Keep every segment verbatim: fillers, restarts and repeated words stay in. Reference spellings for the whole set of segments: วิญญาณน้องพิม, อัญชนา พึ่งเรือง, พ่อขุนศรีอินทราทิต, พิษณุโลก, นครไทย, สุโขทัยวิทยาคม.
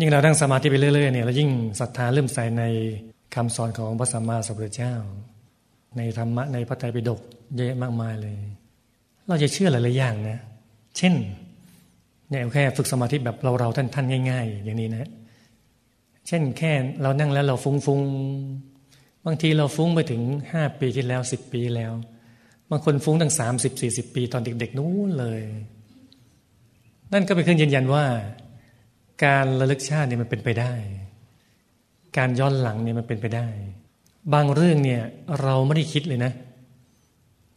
ยิ่งเรานั่งสมาธิไปเรื่อยๆเนี่ยเรายิ่งศรัทธาเริ่มใส่ในคำสอนของพระสัมมาสัมพุทธเจ้าในธรรมะในพระไตรปิฎกเยอะมากมายเลยเราจะเชื่อหลายๆอย่างนะเช่นเนี่ยแค่ฝึกสมาธิแบบเราๆท่านๆง่ายๆอย่างนี้นะเช่นแค่เรานั่งแล้วเราฟุ้งๆบางทีเราฟุ้งไปถึงห้าปีที่แล้วสิบปีแล้วบางคนฟุ้งตั้งสามสิบ สี่สิบปีตอนเด็กๆนู้นเลยนั่นก็เป็นเครื่องยืนยันว่าการระลึกชาติเนี่ยมันเป็นไปได้การย้อนหลังเนี่ยมันเป็นไปได้บางเรื่องเนี่ยเราไม่ได้คิดเลยนะ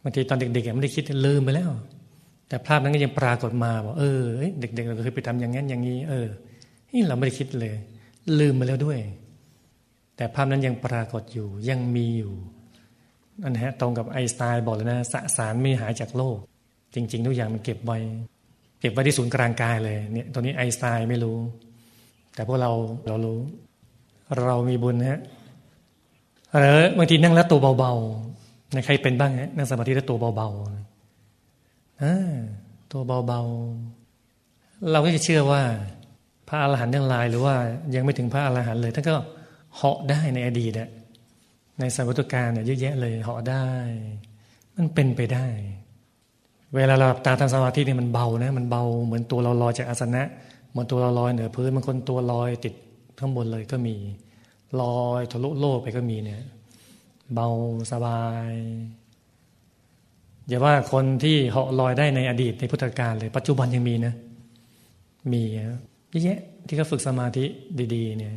บางทีตอนเด็กๆไม่ได้คิดลืมไปแล้วแต่ภาพนั้นก็ยังปรากฏมาบอกเออเด็กๆเราเคยไปทำอย่างนั้นอย่างนี้เออนี่เราไม่ได้คิดเลยลืมไปแล้วด้วยแต่ภาพนั้นยังปรากฏอยู่ยังมีอยู่นั่นฮะตรงกับไอน์สไตน์บอกเลยนะสสารไม่หายจากโลกจริงๆทุกอย่างมันเก็บไว้เก็บไว้ที่ศูนย์กลางกายเลยเนี่ยตอนนี้ไอน์สไตน์ไม่รู้แต่พวกเราเรารู้เรามีบุญฮะหรือบางทีนั่งแล้วตัวเบาๆนะใครเป็นบ้างฮะนั่งสมาธิแล้วตัวเบาๆอ่าตัวเบาๆเราก็จะเชื่อว่าพระอรหันต์ทั้งหลายหรือว่ายังไม่ถึงพระอรหันต์เลยท่านก็เหาะได้ในอดีตอะในสมัยพุทธกาลเนี่ยเยอะแยะเลยเหาะได้มันเป็นไปได้เวลาเราหลับตาทำสมาธินี่มันเบานะมันเบาเหมือนตัวเราลอยจากอาสนะเหมือนตัวเราลอยเหนือพื้นบางคนตัวลอยติดข้างบนเลยก็มีลอยทะลุโลกไปก็มีเนี่ยเบาสบายอย่าว่าคนที่เหาะลอยได้ในอดีตในพุทธกาลเลยปัจจุบันยังมีนะมีเยอะแยะที่เขาฝึกสมาธิดีๆเนี่ย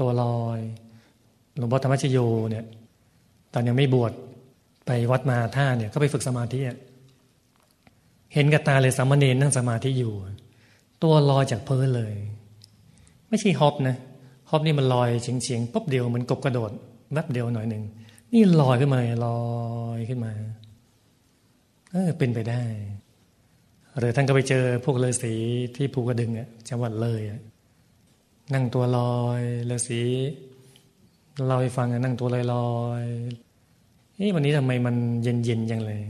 ตัวลอยหลวงพ่อธรรมชโยเนี่ยตอนยังไม่บวชไปวัดมาท่าเนี่ยก็ไปฝึกสมาธิเห็นกับตาเลยสามเณรนั่งสมาธิอยู่ตัวลอยจากพื้นเลยไม่ใช่ฮอปนะฮอปนี่มันลอยเฉียงๆปุ๊บเดียวเหมือนกบกระโดดแวบเดียวหน่อยหนึ่งนี่ลอยขึ้นมาลอยขึ้นมาเออเป็นไปได้หรือท่านก็ไปเจอพวกฤาษีที่ภูกระดึงเนี่ยจังหวัดเลยนั่งตัวลอยฤาษีเราไปฟังนั่งตัวลอยลอยเอ๊ะวันนี้ทำไมมันเย็นเย็นจังเลย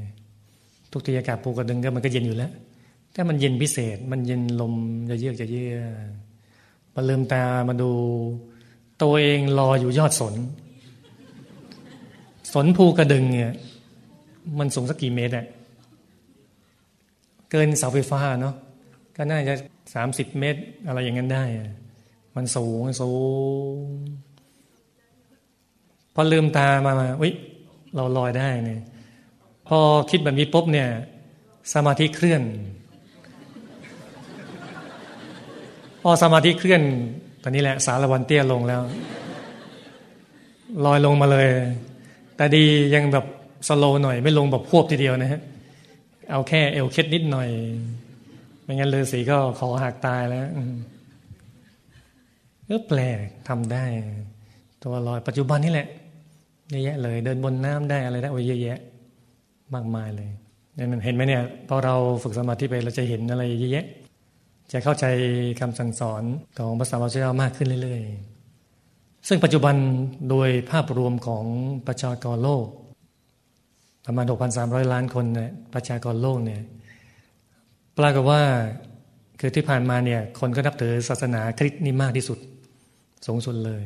ทุกทีอากาศภูกระดึงก็มันก็เย็นอยู่แล้วแต่มันเย็นพิเศษมันเย็นลมจะเยือกจะเยือกมาลืมตามาดูตัวเองลอยอยู่ยอดสนสนภูกระดึงเนี่ยมันสูงสักกี่เมตรอะเกินเสาไฟฟ้าเนาะก็น่าจะสามสิบเมตรอะไรอย่างนั้นได้มันสูงสูงพอลืมตามาอุ๊ยเราลอยได้เนี่ยพอคิดแบบนี้ปุ๊บเนี่ยสมาธิเคลื่อนพอสมาธิเคลื่อนตอนนี้แหละสารวันเตี้ยลงแล้วลอยลงมาเลยแต่ดียังแบบสโลว์หน่อยไม่ลงแบบพวบทีเดียวนะฮะเอาแค่เอวเคล็ดนิดหน่อยไม่งั้นฤาษีก็ขอหักตายแล้วเออแปลกทำได้ตัวลอยปัจจุบันนี่แหละเยอะแยะเลยเดินบนน้ำได้อะไรได้โอ้ยเยอะแยะมากมายเลยเห็นไหมเนี่ยพอเราฝึกสมาธิไปเราจะเห็นอะไรเยอะแยะจะเข้าใจคำสั่งสอนของพระสัมมาสัมพุทธเจ้ามากขึ้นเรื่อยๆซึ่งปัจจุบันโดยภาพรวมของประชากรโลกประมาณ หกพันสามร้อย ล้านคนเนี่ยประชากรโลกเนี่ยปรากฏว่าคือที่ผ่านมาเนี่ยคนก็นับถือศาสนาคริสต์นี่มากที่สุดสูงสุดเลย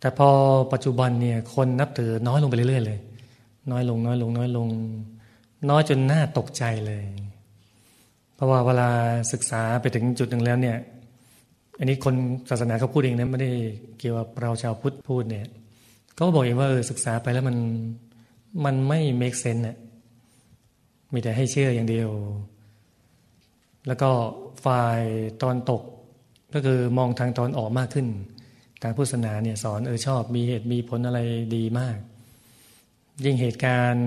แต่พอปัจจุบันเนี่ยคนนับถือน้อยลงไปเรื่อยๆเลยน้อยลงน้อยลงน้อยลงน้อยจนน่าตกใจเลยเพราะว่าเวลาศึกษาไปถึงจุดหนึ่งแล้วเนี่ยอันนี้คนศาสนาเขาพูดเองนะไม่ได้เกี่ยวกับเราชาวพุทธพูดเนี่ยเขาบอกเองว่าเออศึกษาไปแล้วมันมันไม่ make sense น่ะมีแต่ให้เชื่ออย่างเดียวแล้วก็ฝ่ายตอนตกก็คือมองทางตอนออกมากขึ้นทางพุทธศาสนาเนี่ยสอนเออชอบมีเหตุมีผลอะไรดีมากยิ่งเหตุการณ์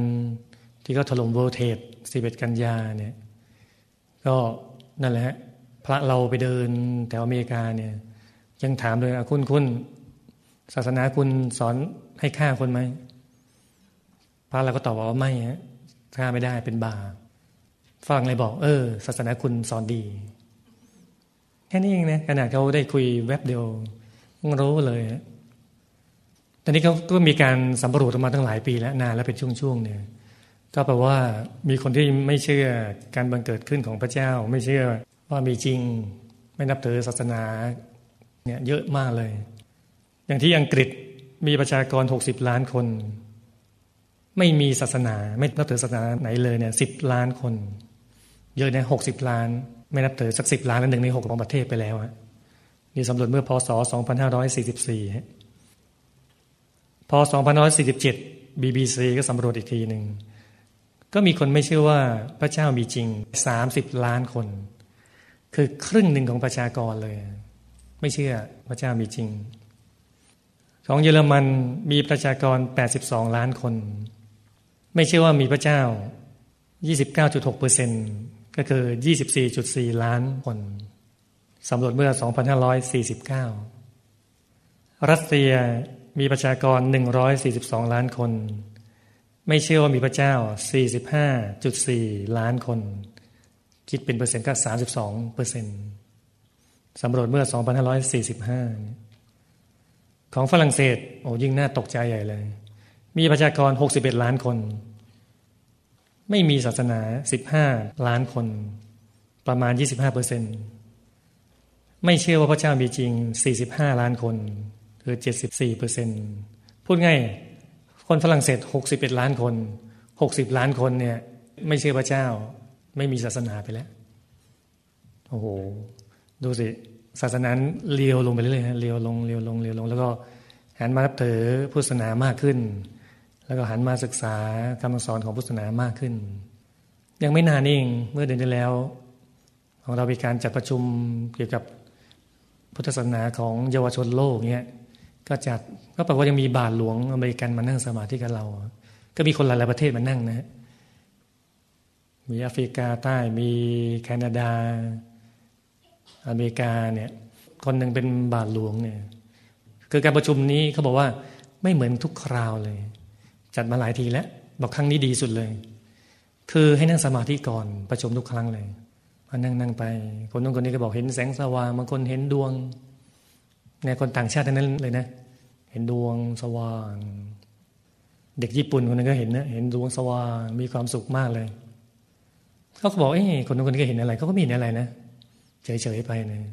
ที่เขาถล่มเวิลด์เทรดสิบเอ็ดกันยาเนี่ยก็นั่นแหละฮะพระเราไปเดินแถวอเมริกาเนี่ยยังถามเลยอ่ะคุณคุณศาสนาคุณสอนให้ฆ่าคนไหมพระเราก็ตอบว่าไม่ฮะฆ่าไม่ได้เป็นบาปฝรั่งเลยบอกเออศาสนาคุณสอนดีแค่นี้เองนะขนาดเขาได้คุยแวบเดียวรู้เลยตอนนี้เขาก็มีการสำรวจมาตั้งหลายปีแล้วนานแล้วเป็นช่วงๆเนี่ยก็แปลว่ามีคนที่ไม่เชื่อการบังเกิดขึ้นของพระเจ้าไม่เชื่อว่ามีจริง ไม่นับถือศาสนาเนี่ยเยอะมากเลยอย่างที่อังกฤษมีประชากรหกสิบล้านคนไม่มีศาสนาไม่นับถือศาสนาไหนเลยเนี่ยสิบล้านคนเยอะนะหกสิบล้านไม่นับถือสักสิบล้านแล้วหนึ่งในหกของประเทศไปแล้วฮะนี่สำรวจเมื่อพ.ศ. สองพันห้าร้อยสี่สิบสี่ พ.ศ. สองพันห้าร้อยสี่สิบเจ็ด บี บี ซี ก็สำรวจอีกทีนึงก็มีคนไม่เชื่อว่าพระเจ้ามีจริงสามสิบล้านคนคือครึ่งหนึ่งของประชากรเลยไม่เชื่อพระเจ้ามีจริงของเยอรมันมีประชากรแปดสิบสองล้านคนไม่เชื่อว่ามีพระเจ้า ยี่สิบเก้าจุดหกเปอร์เซ็นต์ ก็คือ ยี่สิบสี่จุดสี่ ล้านคนสำรวจเมื่อ สองพันห้าร้อยสี่สิบเก้า รัสเซียมีประชากรหนึ่งร้อยสี่สิบสองล้านคนไม่เชื่อว่ามีพระเจ้า สี่สิบห้าจุดสี่ ล้านคนคิดเป็นเปอร์เซ็นต์ก็ สามสิบสองเปอร์เซ็นต์ สำรวจเมื่อ สองพันห้าร้อยสี่สิบห้า ของฝรั่งเศสโอ้ยิ่งน่าตกใจใหญ่เลยมีประชากรหกสิบเอ็ดล้านคนไม่มีศาสนาสิบห้าล้านคนประมาณ ยี่สิบห้าเปอร์เซ็นต์ ไม่เชื่อว่าพระเจ้ามีจริงสี่สิบห้าล้านคนคือ เจ็ดสิบสี่เปอร์เซ็นต์ พูดง่ายคนฝรั่งเศสหกสิบเอ็ดล้านคนหกสิบล้านคนเนี่ยไม่เชื่อพระเจ้าไม่มีศาสนาไปแล้วโอ้โหดูสิศาสนาเลียวลงไปเรื่อยๆฮะเลียวลงเลียวลงเลียวลงแล้วก็หันมานับถือพุทธศาสนามากขึ้นแล้วก็หันมาศึกษาคำสอนของพุทธศาสนามากขึ้นยังไม่นานเองเมื่อเดือนที่แล้วของเรามีการจัดประชุมเกี่ยวกับพุทธศาสนาของเยาวชนโลกเนี่ยก็จัดก็ปรากฏว่ายังมีบาทหลวงอเมริกันมานั่งสมาธิกับเราก็มีคนหลายๆประเทศมานั่งนะมีแอฟริกาใต้มีแคนาดาอเมริกาเนี่ยคนหนึ่งเป็นบาทหลวงเนี่ยคือการประชุมนี้เขาบอกว่าไม่เหมือนทุกคราวเลยจัดมาหลายทีแล้วบอกครั้งนี้ดีสุดเลยคือให้นั่งสมาธิก่อนประชุมทุกครั้งเลยพอนั่งนั่งไปคนนู้นคนนี้ก็บอกเห็นแสงสว่างบางคนเห็นดวงในคนต่างชาติทั้งนั้นเลยนะเห็นดวงสว่างเด็กญี่ปุ่นคนนึงก็เห็นนะเห็นดวงสว่างมีความสุขมากเลยเขาก็บอกเอ้คนนู้นคนนี้ก็เห็นอะไรเขาก็ไม่เห็นอะไรนะเฉยๆไปนะ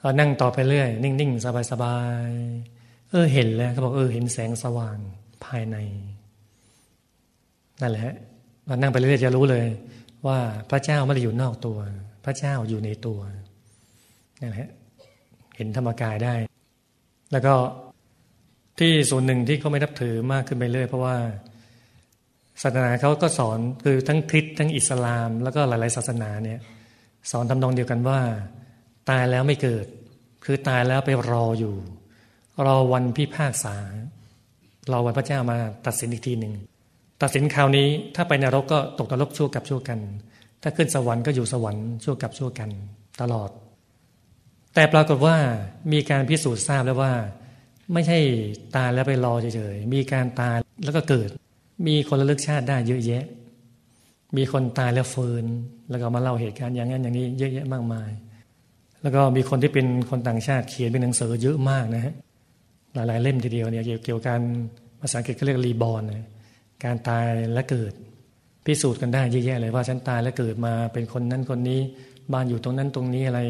ก็นั่งต่อไปเรื่อยนิ่งๆสบายๆเออเห็นแล้วเขาบอกเออเห็นแสงสว่างภายในนั่นแหละเรานั่งไปเรื่อยๆจะรู้เลยว่าพระเจ้าไม่ได้อยู่นอกตัวพระเจ้าอยู่ในตัวนั่นแหละเห็นธรรมกายได้แล้วก็ที่ส่วนหนึ่งที่เขาไม่นับถือมากขึ้นไปเรื่อยเพราะว่าศาสนาเขาก็สอนคือทั้งคริสต์ทั้งอิสลามแล้วก็หลายๆศาสนาเนี่ยสอนทำนองเดียวกันว่าตายแล้วไม่เกิดคือตายแล้วไปรออยู่รอวันพิพากษารอวันพระเจ้ามาตัดสินอีกทีหนึ่งตัดสินคราวนี้ถ้าไปนรกก็ตกนรกชั่วกับชั่วกันถ้าขึ้นสวรรค์ก็อยู่สวรรค์ชั่วกับชั่วกันตลอดแต่ปรากฏว่ามีการพิสูจน์ทราบแล้วว่าไม่ใช่ตายแล้วไปรอเฉยๆมีการตายแล้วก็เกิดมีคนระลึกชาติได้เยอะแยะมีคนตายแล้วฟื้นแล้วก็มาเล่าเหตุการณ์อย่างนั้นอย่างนี้เยอะแยะมากมายแล้วก็มีคนที่เป็นคนต่างชาติเขียนเป็นหนังสือเยอะมากนะฮะหลายๆเล่มทีเดียวเนี่ยเกี่ยวกับภาษาอังกฤษเขาเรียกรีบอร์นนะการตายและเกิดพิสูจน์กันได้เยอะแยะเลยว่าฉันตายและเกิดมาเป็นคนนั้นคนนี้บ้านอยู่ตรงนั้นตรงนี้อะไร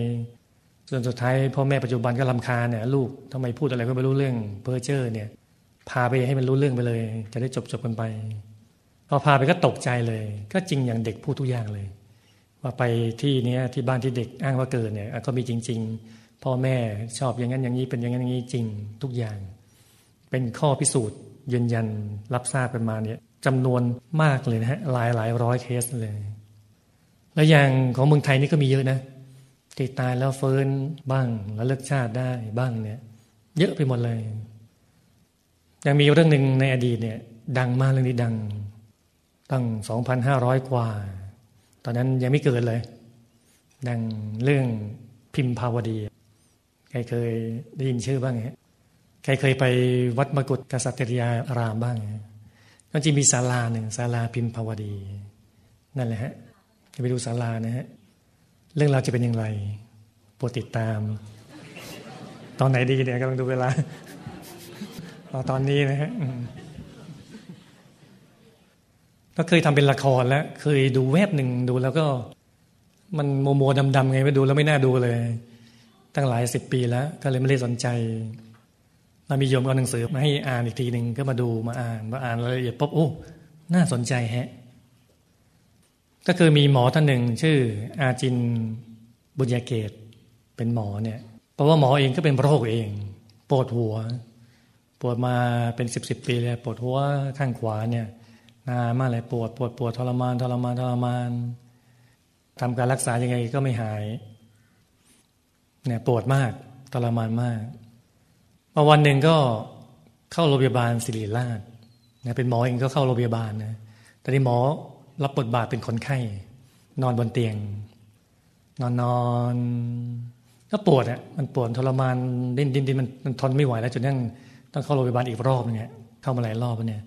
จนสุดท้ายพ่อแม่ปัจจุบันก็รำคาญเนี่ยลูกทำไมพูดอะไรก็ไม่รู้เรื่องเพ้อเจ้อเนี่ยพาไปให้มันรู้เรื่องไปเลยจะได้จบจบกันไปพอพาไปก็ตกใจเลยก็จริงอย่างเด็กพูดทุกอย่างเลยว่าไปที่นี้ที่บ้านที่เด็กอ้างว่าเกิดเนี่ยก็มีจริงๆพ่อแม่ชอบอย่างนั้นอย่างนี้เป็นอย่างนั้นอย่างนี้จริงทุกอย่างเป็นข้อพิสูจน์ยืนยันรับทราบกันมาเนี่ยจำนวนมากเลยนะฮะหลายหลายร้อยเคสเลยแล้วอย่างของเมืองไทยนี่ก็มีเยอะนะที่ตายแล้วฟื้นบ้างแล้วเลิกชาติได้บ้างเนี่ยเยอะไปหมดเลยยังมีเรื่องหนึ่งในอดีตเนี่ยดังมากเรื่องนี้ดังตั้ง สองพันห้าร้อย กว่าตอนนั้นยังไม่เกิดเลยดังเรื่องพิมพาวดีใครเคยได้ยินชื่อบ้างฮะใครเคยไปวัดมกุฏกษัตริยารามบ้างฮะก็จะมีศาลาหนึ่งศาลาพิมพาวดีนั่นแหละฮะจะไปดูศาลานะฮะเรื่องราวจะเป็นอย่างไรโปรดติดตามตอนไหนดีเนี่ยกำลังดูเวลาตอนนี้นะฮะก็เคยทำเป็นละครแล้วเคยดูแวบหนึ่งดูแล้วก็มันมัวๆดำๆไงไม่ดูแล้วไม่น่าดูเลย ตั้งหลายสิบปีแล้วก็เลยไม่ได้สนใจเรามีโยมเอาหนังสือมาให้อ่านอีกทีหนึ่งก็มาดูมาอ่านมาอ่านรายละเอียดปุ๊บโอ้น่าสนใจแฮะก็คือมีหมอท่านหนึ่งชื่ออาจินบุญยเกตเป็นหมอเนี่ยเพราะว่าหมอเองก็เป็นโรคเองปวดหัวปวดมาเป็นสิบสิบปีเลยปวดหัวข้างขวาเนี่ยนานมากเลยปวดปวดปวดทรมานทรมานทรมานทำการรักษายังไงก็ไม่หายเนี่ยปวดมากทรมานมากมาวันหนึ่งก็เข้าโรงพยาบาลศิริราชนะเป็นหมอเองก็เข้าโรงพยาบาลนะแต่ที่หมอรับบทบาทเป็นคนไข้นอนบนเตียงนอนนอนก็ปวดอ่ะมันปวดทรมานดิ้นดิ้นดิ้นมันมันทนไม่ไหวแล้วจนต้องต้องเข้าโรงพยาบาลอีกรอบนึงเนี่ยเข้ามาหลายรอบแล้วเนี่ย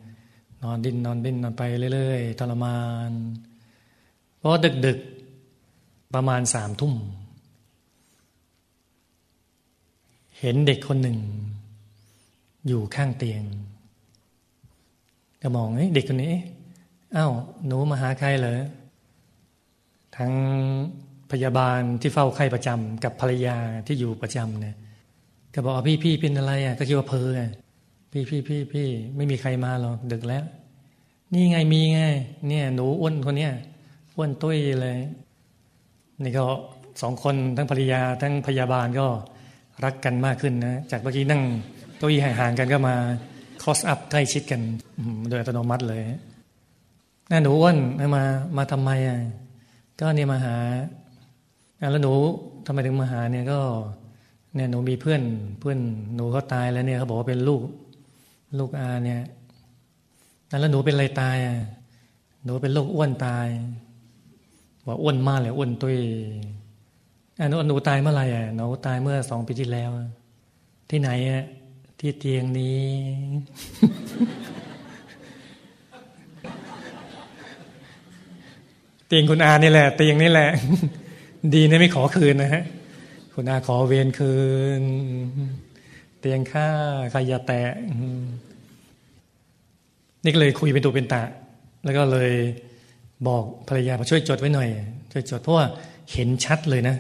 นอนดิ้นนอนดิ้นนอนไปเรื่อยๆทรมานพอดึกๆประมาณสามทุ่มเห็นเด็กคนหนึ่งอยู่ข้างเตียงก็มองเฮ้ยเด็กคนนี้อ้าวหนูมาหาใครเหรอทั้งพยาบาลที่เฝ้าไข้ประจำกับภรรยาที่อยู่ประจำเนี่ยก็บอกพี่พี่เป็นอะไรอ่ะก็คิดว่าเพ้อไงพี่พี่พี่พี่ไม่มีใครมาหรอกดึกแล้วนี่ไงมีไงเนี่ยหนูอ้วนคนเนี้ยอ้วนตุ้ยเลยนี่ก็สองคนทั้งภรรยาทั้งพยาบาลก็รักกันมากขึ้นนะจากเมื่อกี้นั่งเก้าอี้ห่างๆกันก็มาคอสอัพใกล้ชิดกันโดยอัตโนมัติเลยน่าหนูอ้วนมามาทำไมอ่ะก็เนี่ยมาหาแล้วหนูทำไมถึงมาหาเนี่ยก็เนี่ยหนูมีเพื่อนเพื่อนหนูเขาตายแล้วเนี่ยเขาบอกว่าเป็นลูกลูกอาเนี่ยแล้วหนูเป็นอะไรตายอ่ะหนูเป็นโรคอ้วนตายว่าอ้วนมากเลยอ้วนตุ้ยอ่ะหนูหนูตายเมื่อไหร่อ่ะหนูตายเมื่อสองปีที่แล้วที่ไหนอ่ะที่เตียงนี้เตียงคุณอานี่แหละเตียงนี่แหละดีนะไม่ขอคืนนะฮะคุณอาขอเวรคืนเตียงข้าใครอย่าแตะนี่ก็เลยคุยเป็นตัวเป็นตะแล้วก็เลยบอกภรรยามาช่วยจดไว้หน่อยช่วยจดเพราะว่าเห็นชัดเลยนะ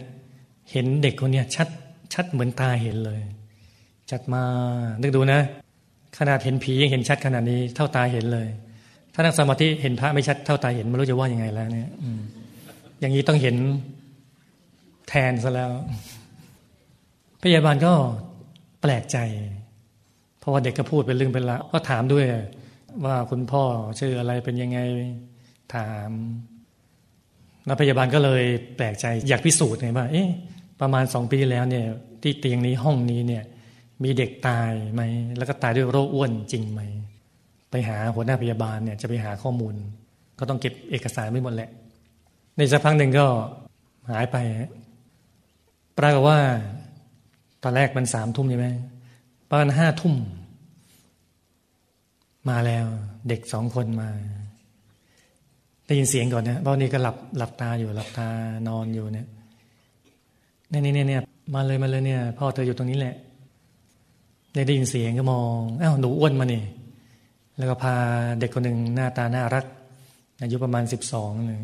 เห็นเด็กคนนี้ชัดชัดเหมือนตาเห็นเลยชัดมากนึกดูนะขนาดเห็นผียังเห็นชัดขนาดนี้เท่าตาเห็นเลยถ้านั่งสมาธิเห็นพระไม่ชัดเท่าตาเห็นไม่รู้จะว่ายังไงแล้วเนี่ยอย่างนี้ต้องเห็นแทนซะแล้วพยาบาลก็แปลกใจเพราะว่าเด็กก็พูดเป็นเรื่องเป็นราวก็ถามด้วยว่าคุณพ่อชื่ออะไรเป็นยังไงถามแล้วพยาบาลก็เลยแปลกใจอยากพิสูจน์ไงว่าเอ๊ะประมาณสองปีแล้วเนี่ยที่เตียงนี้ห้องนี้เนี่ยมีเด็กตายไหมแล้วก็ตายด้วยโรคอ้วนจริงไหมไปหาหัวหน้าพยาบาลเนี่ยจะไปหาข้อมูลก็ต้องเก็บเอกสารไม่หมดแหละในสักพักหนึ่งก็หายไปปรากฏว่าตอนแรกมันสามทุ่มใช่ไหมประมาณห้าทุ่มมาแล้วเด็กสองคนมาได้ยินเสียงก่อนนะเพราะนี่ก็หลับหลับตาอยู่หลับตานอนอยู่เนี่ยเนี่ยเนี่ยเนี่ยมาเลยมาเลยเนี่ยพ่อเธออยู่ตรงนี้แหละได้ยินเสียงก็มองอ้าวหนูอ้วนมานี่แล้วก็พาเด็กคนหนึ่งหน้าตาน่ารักอายุประมาณสิบสองเลย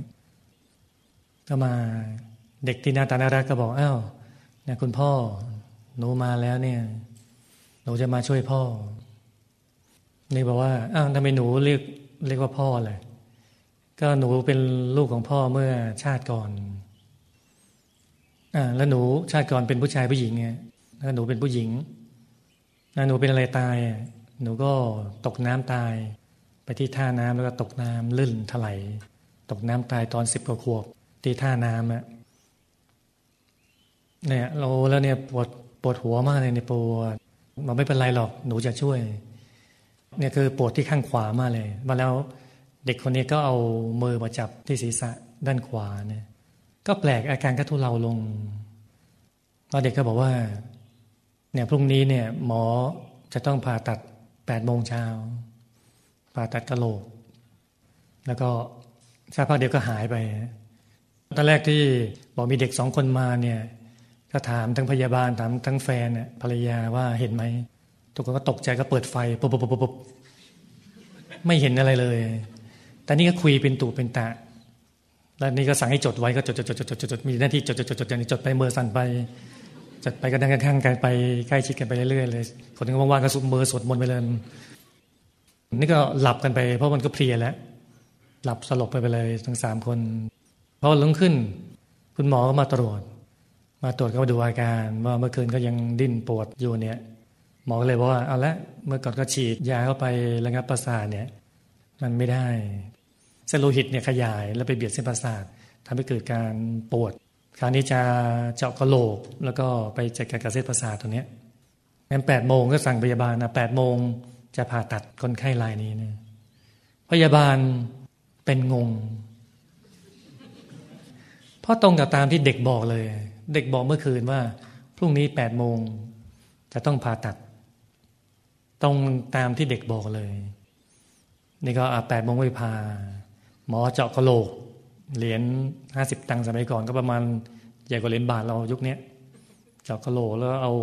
ก็มาเด็กที่หน้าตาน่ารักก็บอกอ้าวเนี่ยคุณพ่อหนูมาแล้วเนี่ยหนูจะมาช่วยพ่อนี่บอกว่าอ้าวทำไมหนูเรียกเรียกว่าพ่อเลยก็หนูเป็นลูกของพ่อเมื่อชาติก่อนอ่าแล้วหนูชาติก่อนเป็นผู้ชายผู้หญิงไงแล้วหนูเป็นผู้หญิงหนูเป็นอะไรตายหนูก็ตกน้ำตายไปที่ท่าน้ำแล้วก็ตกน้ำลื่นถลายตกน้ำตายตอนสิบกว่าขวบที่ท่าน้ำอ่ะเนี่ยเราแล้วเนี่ยปวดปวดหัวมากเลยเนี่ยปวดมันไม่เป็นไรหรอกหนูจะช่วยเนี่ยคือปวดที่ข้างขวามากเลยมาแล้วเด็กคนนี้ก็เอามือมาจับที่ศีรษะด้านขวาเนี่ยก็แปลกอาการก็ทุเลาลงแล้วเด็กก็บอกว่าเนี่ยพรุ่งนี้เนี่ยหมอจะต้องผ่าตัดแปดโมงเช้าผ่าตัดกะโหลกแล้วก็สักพักเดียวก็หายไปตอนแรกที่บอกมีเด็กสองคนมาเนี่ยก็ถามทั้งพยาบาลถามทั้งแฟนภรรยาว่าเห็นไหมทุกคนก็ตกใจก็เปิดไฟปุ๊บปุ๊บปุ๊บไม่เห็นอะไรเลยแต่นี่ก็คุยเป็นตู่เป็นตะแล้วนี่ก็สั่งให้จดไว้ก็จดจดจดจดจดมีหน้าที่จดจดจดจดจดไปเมื่อสั่นไป จัดไปกันข้างๆกันไปใกล้ชิดกันไปเรื่อยๆเลยคนนึงว่างๆก็สุดเบอร์สวดมนต์ไปเลยนี่ก็หลับกันไปเพราะมันก็เพลียแล้วหลับสลบไปไปเลยทั้งสามคนพอลุกขึ้นคุณหมอก็มาตรวจมาตรวจก็มาดูอาการว่าเมื่อคืนก็ยังดิ้นปวดอยู่เนี่ยหมอก็เลยบอกว่าเอาละเมื่อก่อนก็ฉีดยาเข้าไประงับประสาทเนี่ยมันไม่ได้เส้นโลหิตเนี่ยขยายแล้วไปเบียดเส้นประสาททำให้เกิดการปวดคราวนี้จะเจาะกระโหลกแล้วก็ไปจัดการกับเส้นประสาทตัวเนี้ยงั้นแปดโมงก็สั่งพยาบาลนะแปดโมงจะผ่าตัดคนไข้รายนี้นะพยาบาลเป็นงงเพราะตรงกับตามที่เด็กบอกเลยเด็กบอกเมื่อคืนว่าพรุ่งนี้แปดโมงจะต้องผ่าตัดตรงตามที่เด็กบอกเลยนี่ก็แปดโมงไปผ่าหมอเจาะกระโหลกเหรียญห้าสิบตังค์สมัยก่อนก็ประมาณใหญ่กว่าเหรียญบาทเรายุคนี้เจาะกระโหลกแล้วเอา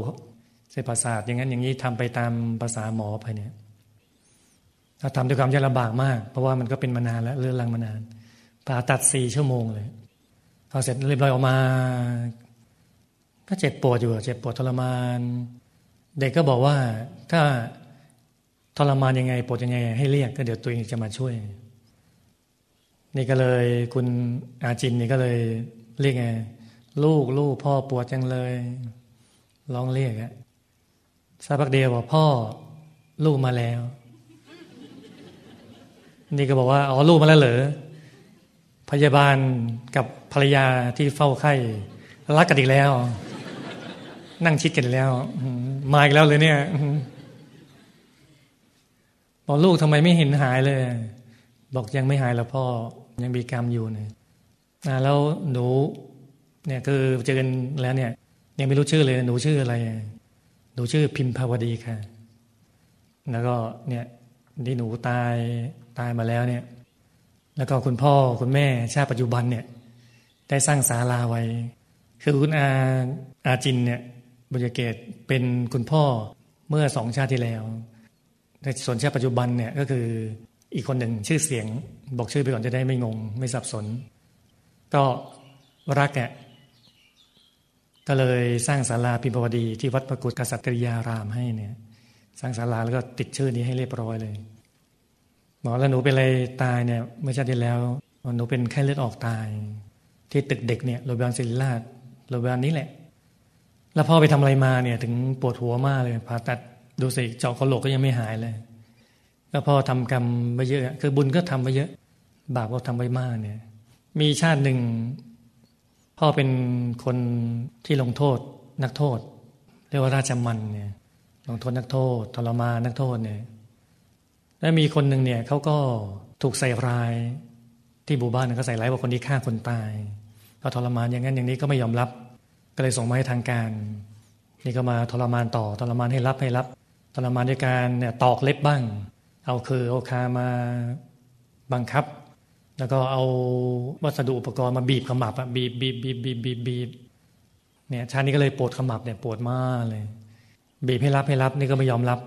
เส้นประสาทอย่างนั้นอย่างนี้ทำไปตามภาษาหมอไปเนี่ยถ้าทำด้วยความยากลำบากมากเพราะว่ามันก็เป็นมานานแล้วเรื้อรังมานานผ่าตัดสี่ชั่วโมงเลยพอเสร็จเรียบร้อยออกมาก็เจ็บปวดอยู่เจ็บปวดทรมานเด็กก็บอกว่าถ้าทรมานยังไงปวดยังไงให้เรียกก็เดี๋ยวตัวเองจะมาช่วยนี่ก็เลยคุณอาจินนี่ก็เลยเรียกไงลูกลูกพ่อปวดจังเลยร้องเรียกอะสักพักเดียวบอกพ่อลูกมาแล้วนี่ก็บอกว่าอ๋อลูกมาแล้วเหรอพยาบาลกับภรรยาที่เฝ้าไข้รักกันอีกแล้วนั่งชิดกันแล้วมาอีกแล้วเลยเนี่ยบอกลูกทำไมไม่เห็นหายเลยบอกยังไม่หายหรอกพ่อยังมีกรรมอยู่เนี่ยแล้วหนูเนี่ยคือเจอกันแล้วเนี่ยยังไม่รู้ชื่อเลยหนูชื่ออะไรหนูชื่อพิมพาวดีค่ะแล้วก็เนี่ยที่หนูตายตายมาแล้วเนี่ยแล้วก็คุณพ่อคุณแม่ชาติปัจจุบันเนี่ยได้สร้างศาลาไว้คือคุณอาอาจินเนี่ยบุญเกตเป็นคุณพ่อเมื่อสองชาติที่แล้วในส่วนชาติปัจจุบันเนี่ยก็คืออีกคนหนึ่งชื่อเสียงบอกชื่อไปก่อนจะได้ไม่งงไม่สับสนก็รักเนี่ยก็เลยสร้างศาลาพิมพวดีที่วัดประกุฏกษัตริยารามให้เนี่ยสร้างศาลาแล้วก็ติดชื่อนี้ให้เรียบร้อยเลยหมอแล้วหนูเป็นอะไรตายเนี่ยเมื่อชาติที่แล้วหนูเป็นไข้เลือดออกตายที่ตึกเด็กเนี่ยโรงพยาบาลศิริราชโรงพยาบาลนี้แหละแล้วพ่อไปทำอะไรมาเนี่ยถึงปวดหัวมากเลยผ่าตัดดูสิเจาะกระโหลกก็ยังไม่หายเลยแล้วพ่อทำกรรมไปเยอะคือบุญก็ทำไปเยอะบาปก็ทำไปมากเนี่ยมีชาติหนึ่งพ่อเป็นคนที่ลงโทษนักโทษเรียกว่าราชมันเนี่ยลงโทษนักโทษทรมานนักโทษเนี่ยแล้วมีคนหนึ่งเนี่ยเขาก็ถูกใส่ร้ายที่หมู่บ้านเขาใส่ร้ายว่าคนที่ฆ่าคนตายเขาทรมานอย่างนั้นอย่างนี้ก็ไม่ยอมรับก็เลยส่งมาให้ทางการนี่ก็มาทรมานต่อทรมานให้รับให้รับทรมานด้วยการเนี่ยตอกเล็บบ้างเอาคือเอาคามาบังคับแล้วก็เอาวัสดุอุปกรณ์มาบีบขมับบีบบีบบีบบีบบีบบีบเนี่ยชาตินี้ก็เลยปวดขมับเนี่ยปวดมากเลยบีบให้รับให้รับนี่ก็ไม่ยอมรับ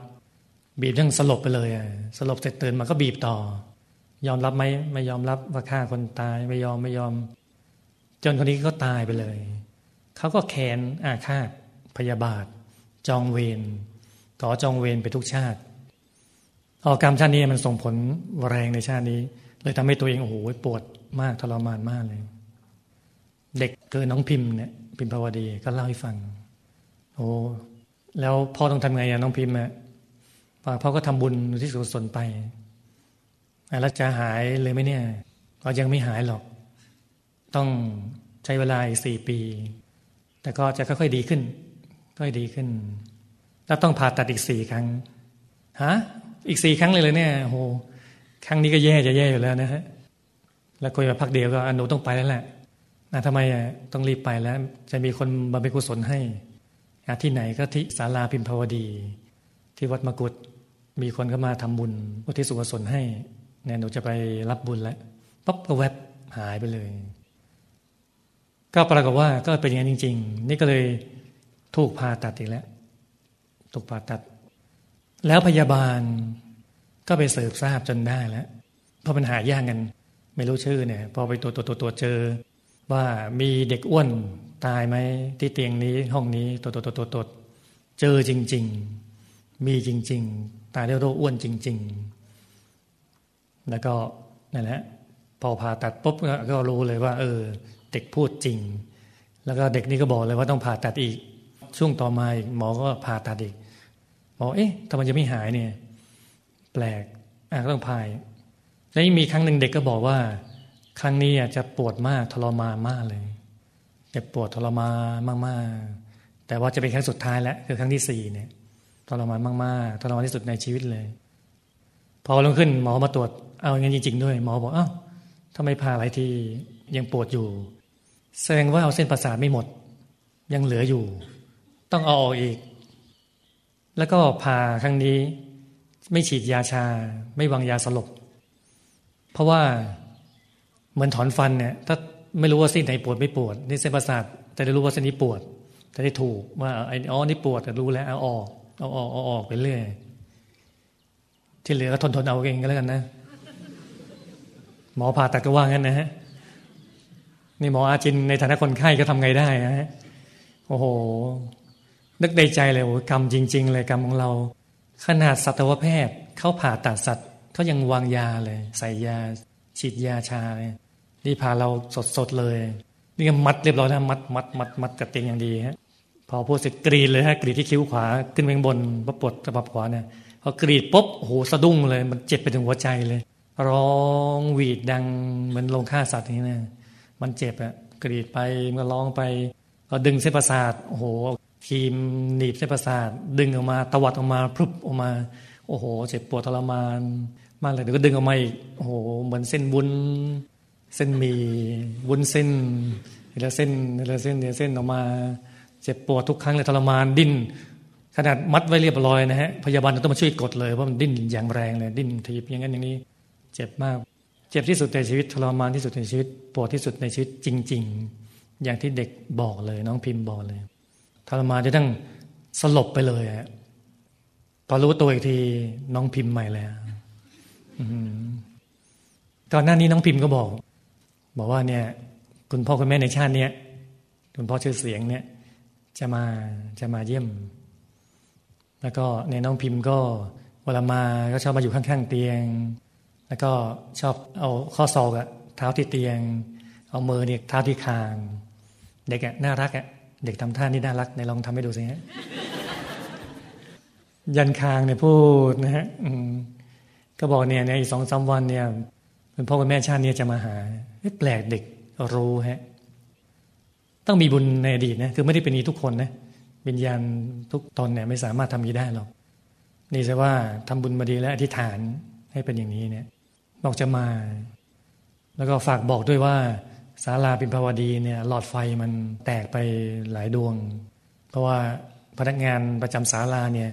บีบทั้งสลบไปเลยสลบเสร็จตื่นมาก็บีบต่อยอมรับไหมไม่ยอมรับว่าฆ่าคนตายไม่ยอมไม่ยอมจนคนนี้ก็ตายไปเลยเขาก็แค้นอาฆาตพยาบาทจองเวรก่อจองเวรไปทุกชาติออกกรรมชาตินี้มันส่งผลแรงในชาตินี้เลยทำให้ตัวเองโอ้โหปวดมากทรมานมากเลยเด็กคือน้องพิมพ์เนี่ยพิมพาวดีก็เล่าให้ฟังโอ้แล้วพ่อต้องทำไงอะน้องพิมพ์อะพ่อก็ทำบุญที่สุดสนไปแล้วจะหายเลยไหมเนี่ยก็ยังไม่หายหรอกต้องใช้เวลาอีกสี่ปีแต่ก็จะค่อยๆดีขึ้นค่อยดีขึ้นแล้วต้องผ่าตัดอีกสี่ครั้งฮะอีกสี่ครั้งเลยเลยเนี่ยโหครั้งนี้ก็แย่จะแย่อยู่แล้วนะฮะแล้วคุยมาพักเดียวก็หนูต้องไปแล้วแหละทำไมต้องรีบไปแล้วจะมีคนบำเพ็ญกุศลให้ที่ไหนก็ที่ศาลาพิมพาวดีที่วัดมกุฏมีคนเข้ามาทำบุญอุทิศส่วนกุศลให้เนี่ยหนูจะไปรับบุญแล้วปั๊บก็แวบหายไปเลยก็ปรากฏว่าก็เป็นอย่างนั้นจริงๆนี่ก็เลยถูกผ่าตัดอีกแล้วถูกผ่าตัดแล้วพยาบาลก็ไปสืบทราบจนได้แล้วเพราะมันหายากกันไม่รู้ชื่อเนี่ยพอไปตรวจตรวจตรวจเจอ ว่ามีเด็กอ้วนตายไหมที่เตียงนี้ห้องนี้ตดๆๆๆเจอจริงๆมีจริงๆตายด้วยโรคอ้วนจริงๆแล้วก็นั่นแหละพอผ่าตัดปุ๊บก็รู้เลยว่าเออเด็กพูดจริงแล้วก็เด็กนี่ก็บอกเลยว่าต้องผ่าตัดอีกช่วงต่อมาอีกหมอก็ผ่าตัดอีกบอกเอ๊ะทำไมจะไม่หายเนี่ยแปลกอ่ะก็ต้องผ่าแล้วมีครั้งหนึ่งเด็กก็บอกว่าครั้งนี้จะปวดมากทรมานมากเลยเจ็บปวดทรมานมากๆแต่ว่าจะเป็นครั้งสุดท้ายแล้วคือครั้งที่สี่เนี่ยทรมานมากๆทรมานที่สุดในชีวิตเลยพอลงขึ้นหมอมาตรวจเอาอย่างจริงๆด้วยหมอบอกอ้าวทำไมผ่าหลายทียังปวดอยู่แสดงว่าเอาเส้นประสาทไม่หมดยังเหลืออยู่ต้องเอาออกอีกแล้วก็ผ่าครั้งนี้ไม่ฉีดยาชาไม่วางยาสลบเพราะว่าเหมือนถอนฟันเนี่ยถ้าไม่รู้ว่าเส้นไหนปวดไม่ปวดนี่เส้นประสาทแต่ได้รู้ว่าเส้นนี้ปวดแต่ได้ถูกว่าไอ้อ๋อนี่ปวดแต่รู้แล้วเอาออกเอาออกเอาออกไปเรื่อยที่เหลือก็ทนๆเอาเองก็แล้วกันนะหมอผ่าตัดก็ว่างั้นนะฮะนี่หมออาจินในฐานะคนไข้ก็ทำไงได้นะฮะโอ้โหนึกในใจเลยโอ้กรรมจริงๆเลยกรรมของเราขนาดสัตวแพทย์เขาผ่าตัดสัตว์เขายังวางยาเลยใส่ยาฉีดยาชาเลยนี่พาเราสดๆเลยนี่ก็มัดเรียบร้อยแล้วมัดมัดมัดมัดกระเตียงอย่างดีฮะพอพูดเสร็จกรีดเลยฮะกรีดที่คิ้วขวาขึ้นไปข้างบนปะปวดสะบักขวาเนี่ยพอกรีดปุ๊บโอ้โหสะดุ้งเลยมันเจ็บไปถึงหัวใจเลยร้องหวีดดังเหมือนลงฆ่าสัตว์อย่างนี้นะมันเจ็บอะกรีดไปมันก็ร้องไปก็ดึงเส้นประสาทโอ้โหครีมหนีบเส้นประสาทดึงออกมาตวัดออกมาพรุบออกมาโอ้โหเจ็บปวดทรมานมากเลยเดี๋ยวก็ดึงออกมาอีกโอ้โหเหมือนเส้นวุ้นเส้นหมี่วุ้นเส้นแล้วเส้นแล้วเส้นเนี่ยเส้นออกมาเจ็บปวดทุกครั้งเลยทรมานดิ้นขนาดมัดไว้เรียบร้อยนะฮะพยาบาลต้องมาช่วยกดเลยเพราะมันดิ้นอย่างแรงเลยดิ้นทีบอย่างนั้นอย่างนี้เจ็บมากเจ็บที่สุดในชีวิตทรมานที่สุดในชีวิตปวดที่สุดในชีวิตจริงๆอย่างที่เด็กบอกเลยน้องพิมพ์บอกเลยทรมานจนทั้งสลบไปเลยฮะพอรู้ตัวอีกทีน้องพิมพ์ใหม่แล้วก่อนหน้านี้น้องพิมพ์ก็บอกบอกว่าเนี่ยคุณพ่อคุณแม่ในชาติเนี้ยคุณพ่อชื่อเสียงเนี่ยจะมาจะมาเยี่ยมแล้วก็เนี่ยน้องพิมพ์ก็เวลามาก็ชอบมาอยู่ข้างๆเตียงแล้วก็ชอบเอาข้อศอกอะเท้าที่เตียงเอามือเนี่ยเท้าที่คางเด็กอะน่ารักอะเด็กทำท่านี่น่ารักในลองทำให้ดูสิฮะ ยันคางเนี่ยพูดนะฮะก็บอกเนี่ยในอีก สองถึงสาม วันเนี่ยคุณพ่อคุณแม่ชาติเนี่ยจะมาหาแปลกเด็กรู้ฮะต้องมีบุญในอดีตนะคือไม่ได้เป็นนี้ทุกคนนะวิญญาณทุกตนเนี่ยไม่สามารถทำนี้ได้หรอกนี่แสดงว่าทำบุญมาดีและอธิษฐานให้เป็นอย่างนี้เนี่ยบอกจะมาแล้วก็ฝากบอกด้วยว่าศาลาปิมพาวดีเนี่ยหลอดไฟมันแตกไปหลายดวงเพราะว่าพนักงานประจำศาลาเนี่ย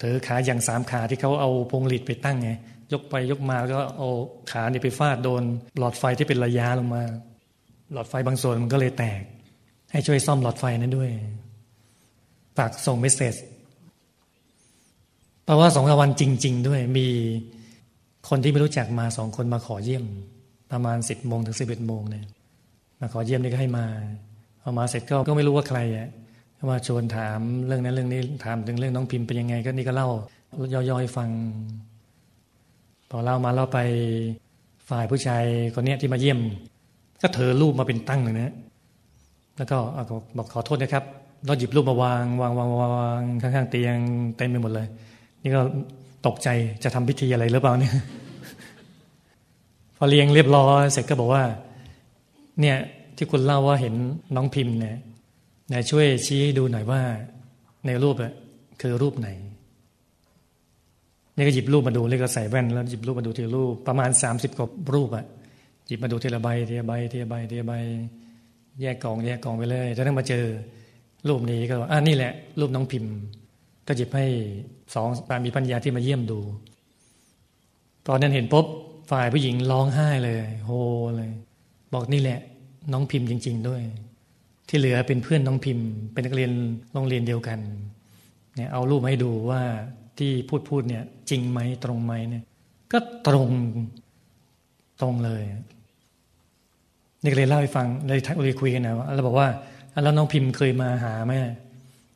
ถือขาอย่างสามขาที่เขาเอาพวงหลีดไปตั้งไงยกไปยกมาแล้วก็เอาขาเนี่ยไปฟาดโดนหลอดไฟที่เป็นระยะลงมาหลอดไฟบางส่วนมันก็เลยแตกให้ช่วยซ่อมหลอดไฟนั้นด้วยฝากส่งเมสเสจเพราะว่าสองวันจริงๆด้วยมีคนที่ไม่รู้จักมาสองคนมาขอเยี่ยมประมาณ สิบโมง ถึง สิบเอ็ดโมง เนี่ยมาขอเยี่ยมนี่ก็ให้มาเอามาเสร็จก็ก็ไม่รู้ว่าใครอ่ะมาชวนถามเรื่องนั้นเรื่องนี้ถามถึงเรื่องน้องพิมพ์เป็นยังไงก็นี่ก็เล่าย่อยๆให้ฟังพอเล่ามาเล่าไปฝ่ายผู้ชายคนเนี้ยที่มาเยี่ยมก็เถอรูปมาเป็นตั้งเลยนะแล้วก็บอกขอโทษนะครับเราหยิบรูปมาวางวางๆๆข้างๆเตียงเต็มไปหมดเลยนี่ก็ตกใจจะทำพิธีอะไรหรือเปล่าเนี่ยพอเรียงเรียบร้อยเสร็จก็บอกว่าเนี่ยที่คุณเล่าว่าเห็นน้องพิมพ์เนี่ยนายช่วยชี้ดูหน่อยว่าในรูปอะคือรูปไหนนี่ก็หยิบรูปมาดูเลยก็ใส่แว่นแล้วหยิบรูปมาดูทีละรูปประมาณสามสิบกว่ารูปอะหยิบมาดูทีละใบทีละใบทีละใบทีละใบแยกกล่องแยกกล่องไปเลยจนต้องมาเจอรูปนี้ก็ว่าอ่ะนี่แหละรูปน้องพิมพ์ก็หยิบให้สองสามีภรรยาที่มาเยี่ยมดูตอนนั้นเห็นปุ๊บฝ่ายผู้หญิงร้องไห้เลยโฮเลยบอกนี่แหละน้องพิมพ์จริงๆด้วยที่เหลือเป็นเพื่อนน้องพิมพ์เป็นนักเรียนโรงเรียนเดียวกันเนี่ยเอารูปให้ดูว่าที่พูดพูดเนี่ยจริงไหมตรงไหมเนี่ยก็ตรงตรงเลย นี่ก็เลยเล่าให้ฟังเลยทักเลยคุยกันนะเราบอกว่าแล้วน้องพิมพ์เคยมาหาแม่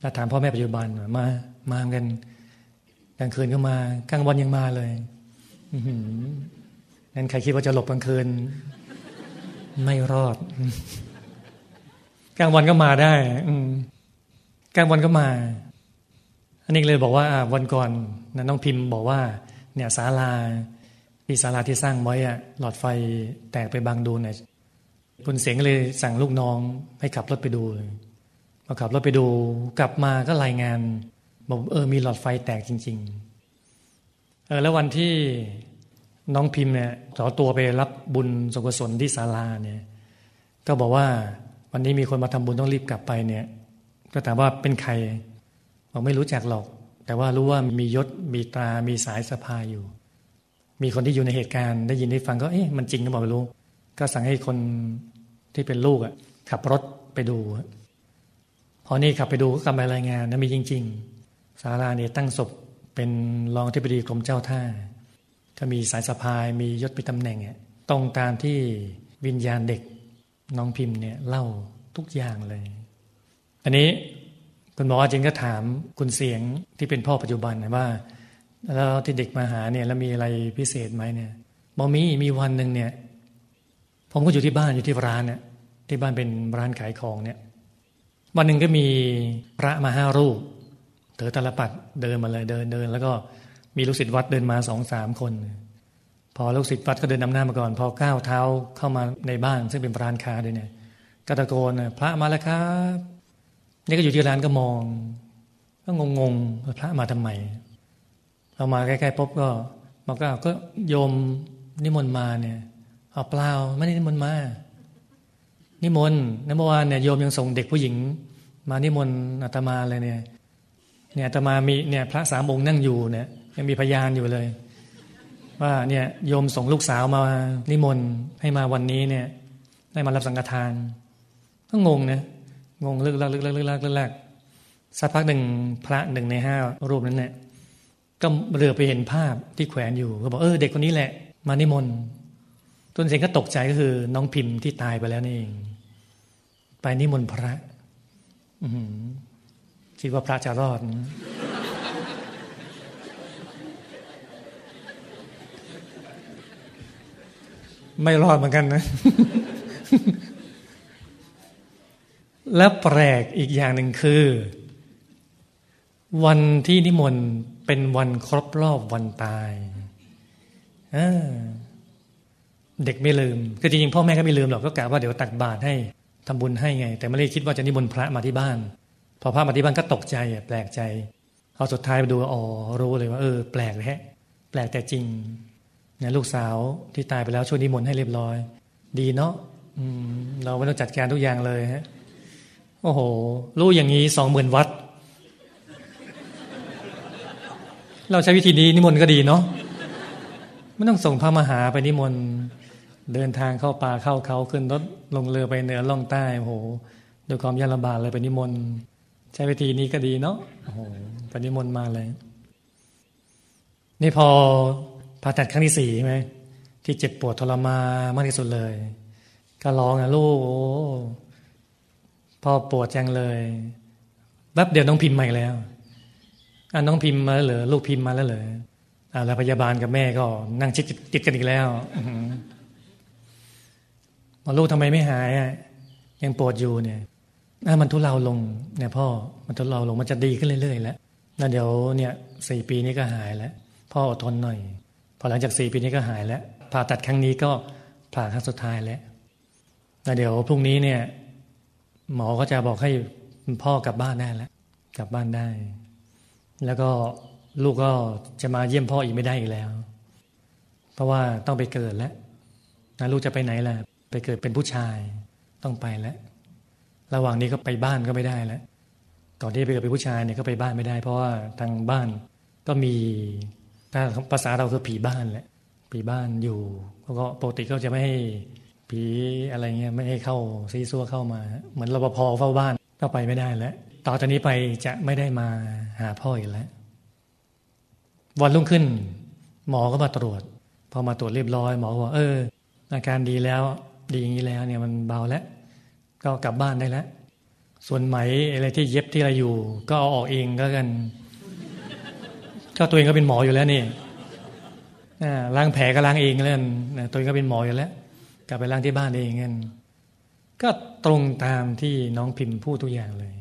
แล้วถามพ่อแม่ปัจจุบันมามากันกลางคืนก็มากลางวันยังมาเลยงั้นใครคิดว่าจะหลบกลางคืนไม่รอดกลางวันก็มาได้กลางวันก็มาอันนี้เลยบอกว่าวันก่อนน้องพิมพ์บอกว่าเนี่ยศาลาที่ศาลาที่สร้างไว้อะหลอดไฟแตกไปบางดูเนี่ยคุณเสียงก็เลยสั่งลูกน้องให้ขับรถไปดูพอขับรถไปดูกลับมาก็รายงานบอกเออมีหลอดไฟแตกจริงๆเออแล้ววันที่น้องพิมพ์เนี่ยขอตัวไปรับบุญสงฆ์กุศลที่ศาลาเนี่ยก็บอกว่าวันนี้มีคนมาทำบุญต้องรีบกลับไปเนี่ยก็ถามว่าเป็นใครบอกไม่รู้จักหรอกแต่ว่ารู้ว่ามียศมีตรามีสายสะพายอยู่มีคนที่อยู่ในเหตุการณ์ได้ยินได้ฟังก็เอ๊ะมันจริงหรือเปล่าไม่รู้ก็สั่งให้คนที่เป็นลูกอ่ะขับรถไปดูพอนี่ขับไปดูก็กลับมารายงานนะมีจริงๆศาลาเนี่ยตั้งศพเป็นรองอธิบดีกรมเจ้าท่าก็มีสายสะพายมียศมีตำแหน่งอ่ะตรงตามที่วิญญาณเด็กน้องพิมพ์เนี่ยเล่าทุกอย่างเลยอันนี้คุณหมอจริงก็ถามคุณเสียงที่เป็นพ่อปัจจุบันว่าแล้วที่เด็กมาหาเนี่ยแล้วมีอะไรพิเศษไหมเนี่ยบอกมีมีวันหนึ่งเนี่ยผมก็อยู่ที่บ้านอยู่ที่ร้านเนี่ยที่บ้านเป็นร้านขายของเนี่ยวันหนึ่งก็มีพระมาห้ารูปถือตาลปัตรเดินมาเลยเดินเดินแล้วก็มีลูกศิษย์วัดเดินมาสองสามคนพอลูกศิษย์วัดก็เดินนำหน้ามาก่อนพอก้าวเท้าเข้ามาในบ้านซึ่งเป็นร้านค้าด้วยเนี่ยก็ตะโกนพระมาแล้วครับนี่ก็อยู่ที่ร้านก็มองก็งงงพระมาทำไมเรามาใกล้ๆปุ๊บก็มาก็ก็โยมนิมนต์มาเนี่ยเอาเปล่าไม่ได้นิมนต์มานิมนต์ในเมื่อวานเนี่ยโยมยังส่งเด็กผู้หญิงมานิมนต์อาตมาเลยเนี่ยเนี่ยอาตมามีเนี่ยพระสามองค์นั่งอยู่เนี่ยยังมีพยานอยู่เลยว่าเนี่ยโยมส่งลูกสาวมานิมนต์ให้มาวันนี้เนี่ยได้มารับสังฆทานก็งงนะงงลึกลักลึกลักลึกลักลึกลักสักพักหนึ่งพระหนึ่งในห้ารูปนั้นเนี่ยก็เหลือไปเห็นภาพที่แขวนอยู่ก็บอกเออเด็กคนนี้แหละมานิมนต์ตนเองก็ตกใจก็คือน้องพิมพ์ที่ตายไปแล้วนี่เองไปนิมนต์พระคิดว่าพระจะรอด ไม่รอดเหมือนกันนะ และแปลกอีกอย่างหนึ่งคือวันที่นิมนต์เป็นวันครบรอบวันตายเด็กไม่ลืมคือจริงๆพ่อแม่ก็ไม่ลืมหรอกก็กะว่าเดี๋ยวตักบาตรให้ทำบุญให้ไงแต่ไม่ได้คิดว่าจะนิมนต์พระมาที่บ้านพอพระมาที่บ้านก็ตกใจแปลกใจเอาสุดท้ายไปดูอ๋อรู้เลยว่าเออแปลกแฮะแปลกแต่จริงเนี่ยลูกสาวที่ตายไปแล้วช่วยนิมนต์ให้เรียบร้อยดีเนาะเราไม่ต้องจัดการทุกอย่างเลยฮะโอ้โหรู้อย่างนี้ สองหมื่น วัตต์เราใช้วิธีนี้นิมนต์ก็ดีเนาะไม่ต้องส่งพระมหาไปนิมนต์เดินทางเข้าป่าเข้าเขาขึ้นรถลงเรือไปเหนือล่องใต้โอ้โหด้วยความยากลำบากเลยไปนิมนต์ใช้วิธีนี้ก็ดีเนาะโอ้โหไปนิมนต์มาเลยนี่พอผ่าตัดครั้งที่สี่ใช่ไหมที่เจ็บปวดทรมานมากที่สุดเลยก็ร้องนะลูกโอ้พ่อปวดจังเลยแป๊บเดียวน้องพิมพ์มาอีกแล้วอ่ะน้องพิมพ์มาแล้วเหรอลูกพิมพ์มาแล้วเหรออ่ะแล้วพยาบาลกับแม่ก็นั่งชิดติดกันอีกแล้วมาลูกทำไมไม่หายอ่ะยังปวดอยู่เนี่ยอ่ะมันทุเลาลงเนี่ยพ่อมันทุเลาลงมันจะดีขึ้นเรื่อยๆแล้วนะเดี๋ยวเนี่ยสี่ปีนี้ก็หายแล้วพ่ออดทนหน่อยพอหลังจากสี่ปีนี้ก็หายแล้วผ่าตัดครั้งนี้ก็ผ่าครั้งสุดท้ายแล้วนะเดี๋ยวพรุ่งนี้เนี่ยหมอก็จะบอกให้พ่อกลับบ้านได้แล้วกลับบ้านได้แล้วก็ลูกก็จะมาเยี่ยมพ่ออีกไม่ได้อีกแล้วเพราะว่าต้องไปเกิดแล้วนะลูกจะไปไหนล่ะไปเกิดเป็นผู้ชายต้องไปแล้วระหว่างนี้ก็ไปบ้านก็ไม่ได้แล้วก่อนที่จะไปเกิดเป็นผู้ชายเนี่ยก็ไปบ้านไม่ได้เพราะว่าทางบ้านก็มีถ้าภาษาเราคือผีบ้านแหละผีบ้านอยู่เขาก็ปกติก็จะไม่ให้ผีอะไรเงี้ยไม่ให้เข้าซีซัวเข้ามาเหมือนรปภเฝ้าบ้านก็ไปไม่ได้แล้วต่อจากนี้ไปจะไม่ได้มาหาพ่ออีกแล้ววันรุ่งขึ้นหมอก็มาตรวจพอมาตรวจเรียบร้อยหมอว่าเอออาการดีแล้ว ดีอย่างนี้แล้วเนี่ยมันเบาแล้วก็กลับบ้านได้แล้วส่วนไหมอะไรที่เย็บที่อะไรอยู่ก็เอาออกเองก็กันก็ตัวเองก็เป็นหมออยู่แล้วนี่ล้างแผลก็ล้างเองแล้วตัวเองก็เป็นหมออยู่แล้วกลับไปล้างที่บ้านเองกันก็ตรงตามที่น้องพิมพ์พูดทุกอย่างเลย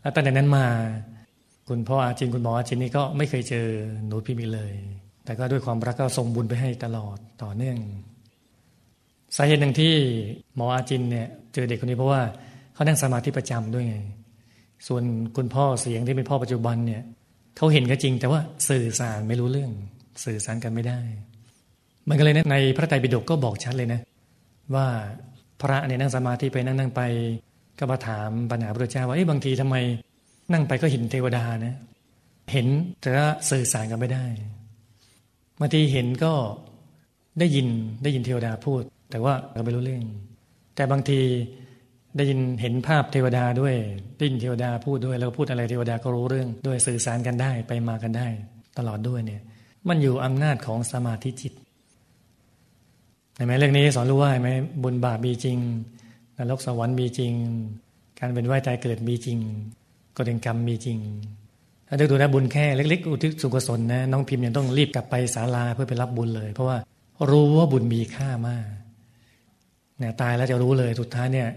แล้วตั้งแต่นั้นมาคุณพ่ออาจินคุณหมออาจินนี่ก็ไม่เคยเจอหนูพิมพ์เลยแต่ก็ด้วยความรักก็ส่งบุญไปให้ตลอดต่อเนื่องสาเหตุหนึ่งที่หมออาจินเนี่ยเจอเด็กคนนี้เพราะว่าเขานั่งสมาธิประจำด้วยไงส่วนคุณพ่อเสียงที่เป็นพ่อปัจจุบันเนี่ยเขาเห็นก็จริงแต่ว่าสื่อสารไม่รู้เรื่องสื่อสารกันไม่ได้มันก็เลยนะในพระไตรปิฎกก็บอกชัดเลยนะว่าพระเนี่ยนั่งสมาธิไปนั่งนั่งไปก็มาถามปัญหาพระพุทธเจ้าว่าเอ๊ะบางทีทำไมนั่งไปก็เห็นเทวดานะเห็นแต่ว่าสื่อสารกันไม่ได้บางทีเห็นก็ได้ยินได้ยินเทวดาพูดแต่ว่าเราไม่รู้เรื่องแต่บางทีได้ยินเห็นภาพเทวดาด้วยได้ยินเทวดาพูดด้วยแล้วพูดอะไรเทวดาก็รู้เรื่องด้วยสื่อสารกันได้ไปมากันได้ตลอดด้วยเนี่ยมันอยู่อำนาจของสมาธิจิตเห็นไหมเรื่องนี้สอนรู้ว่าเห็นไหมบุญบาปมีจริงนรกสวรรค์มีจริงการเป็นว่ายตายเกิดมีจริงกฎแห่งกรรมมีจริงถ้าดูนะบุญแค่เล็กๆอุทิศสุขกุศลนะน้องพิมพ์ยังต้องรีบกลับไปศาลาเพื่อไปรับบุญเลยเพราะว่ารู้ว่าบุญมีค่ามากเนี่ยตายแล้วจะรู้เลยสุดท้ายเนี่ย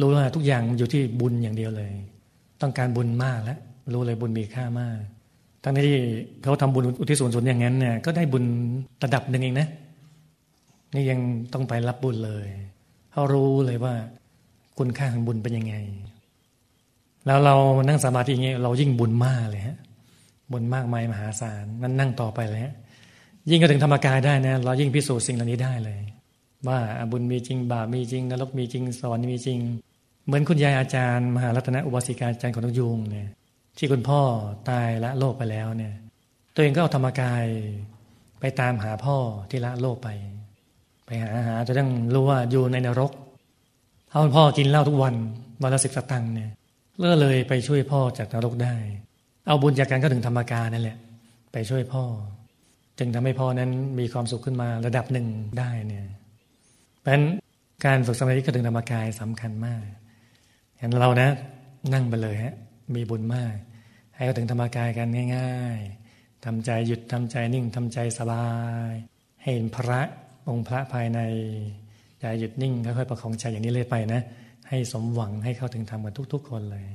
รู้ว่าทุกอย่างอยู่ที่บุญอย่างเดียวเลยต้องการบุญมากแล้วรู้เลยบุญมีค่ามากทั้งที่เขาทำบุญอุทิศส่วนส่วนอย่างนั้นเนี่ยก็ได้บุญระดับหนึ่งเองนะนี่ยังต้องไปรับบุญเลยเขารู้เลยว่าคุณค่าของบุญเป็นยังไงแล้วเรานั่งสมาธิอย่างเงี้ยเรายิ่งบุญมากเลยฮะบุญมากมายมหาศาลนั่นนั่งต่อไปเลยฮะยิ่งก็ถึงธรรมกายได้นะเรายิ่งพิสูจน์สิ่งเหล่านี้ได้เลยว่าบุญมีจริงบาปมีจริงนรกมีจริงสวรรค์มีจริงเหมือนคุณยายอาจารย์มหารัตนอุบาสิกาอาจารย์ของนกยูงเนี่ยที่คุณพ่อตายละโลกไปแล้วเนี่ยตัวเองก็เอาธรรมกายไปตามหาพ่อที่ละโลกไปไปหาหาจนต้องรู้ว่าอยู่ในนรกถ้าคุณพ่อกินเหล้าทุกวันวันละสิบสตางค์เนี่ยเลื่อเลยไปช่วยพ่อจากนรกได้เอาบุญจากการเข้าถึงธรรมกายนั่นแหละไปช่วยพ่อจึงทำให้พ่อนั้นมีความสุขขึ้นมาระดับหนึ่งได้เนี่ยเพราะฉะนั้นการฝึกสมาธิเข้าถึงธรรมกายสำคัญมากเห็นเรานะนั่งไปเลยฮะมีบุญมากให้เข้าถึงธรรมกายกันง่ายๆทำใจหยุดทำใจนิ่งทำใจสบายให้เห็นพระองค์พระภายในอย่าหยุดนิ่งค่อยๆประคองใจอย่างนี้เลยไปนะให้สมหวังให้เข้าถึงธรรมกันทุกๆคนเลย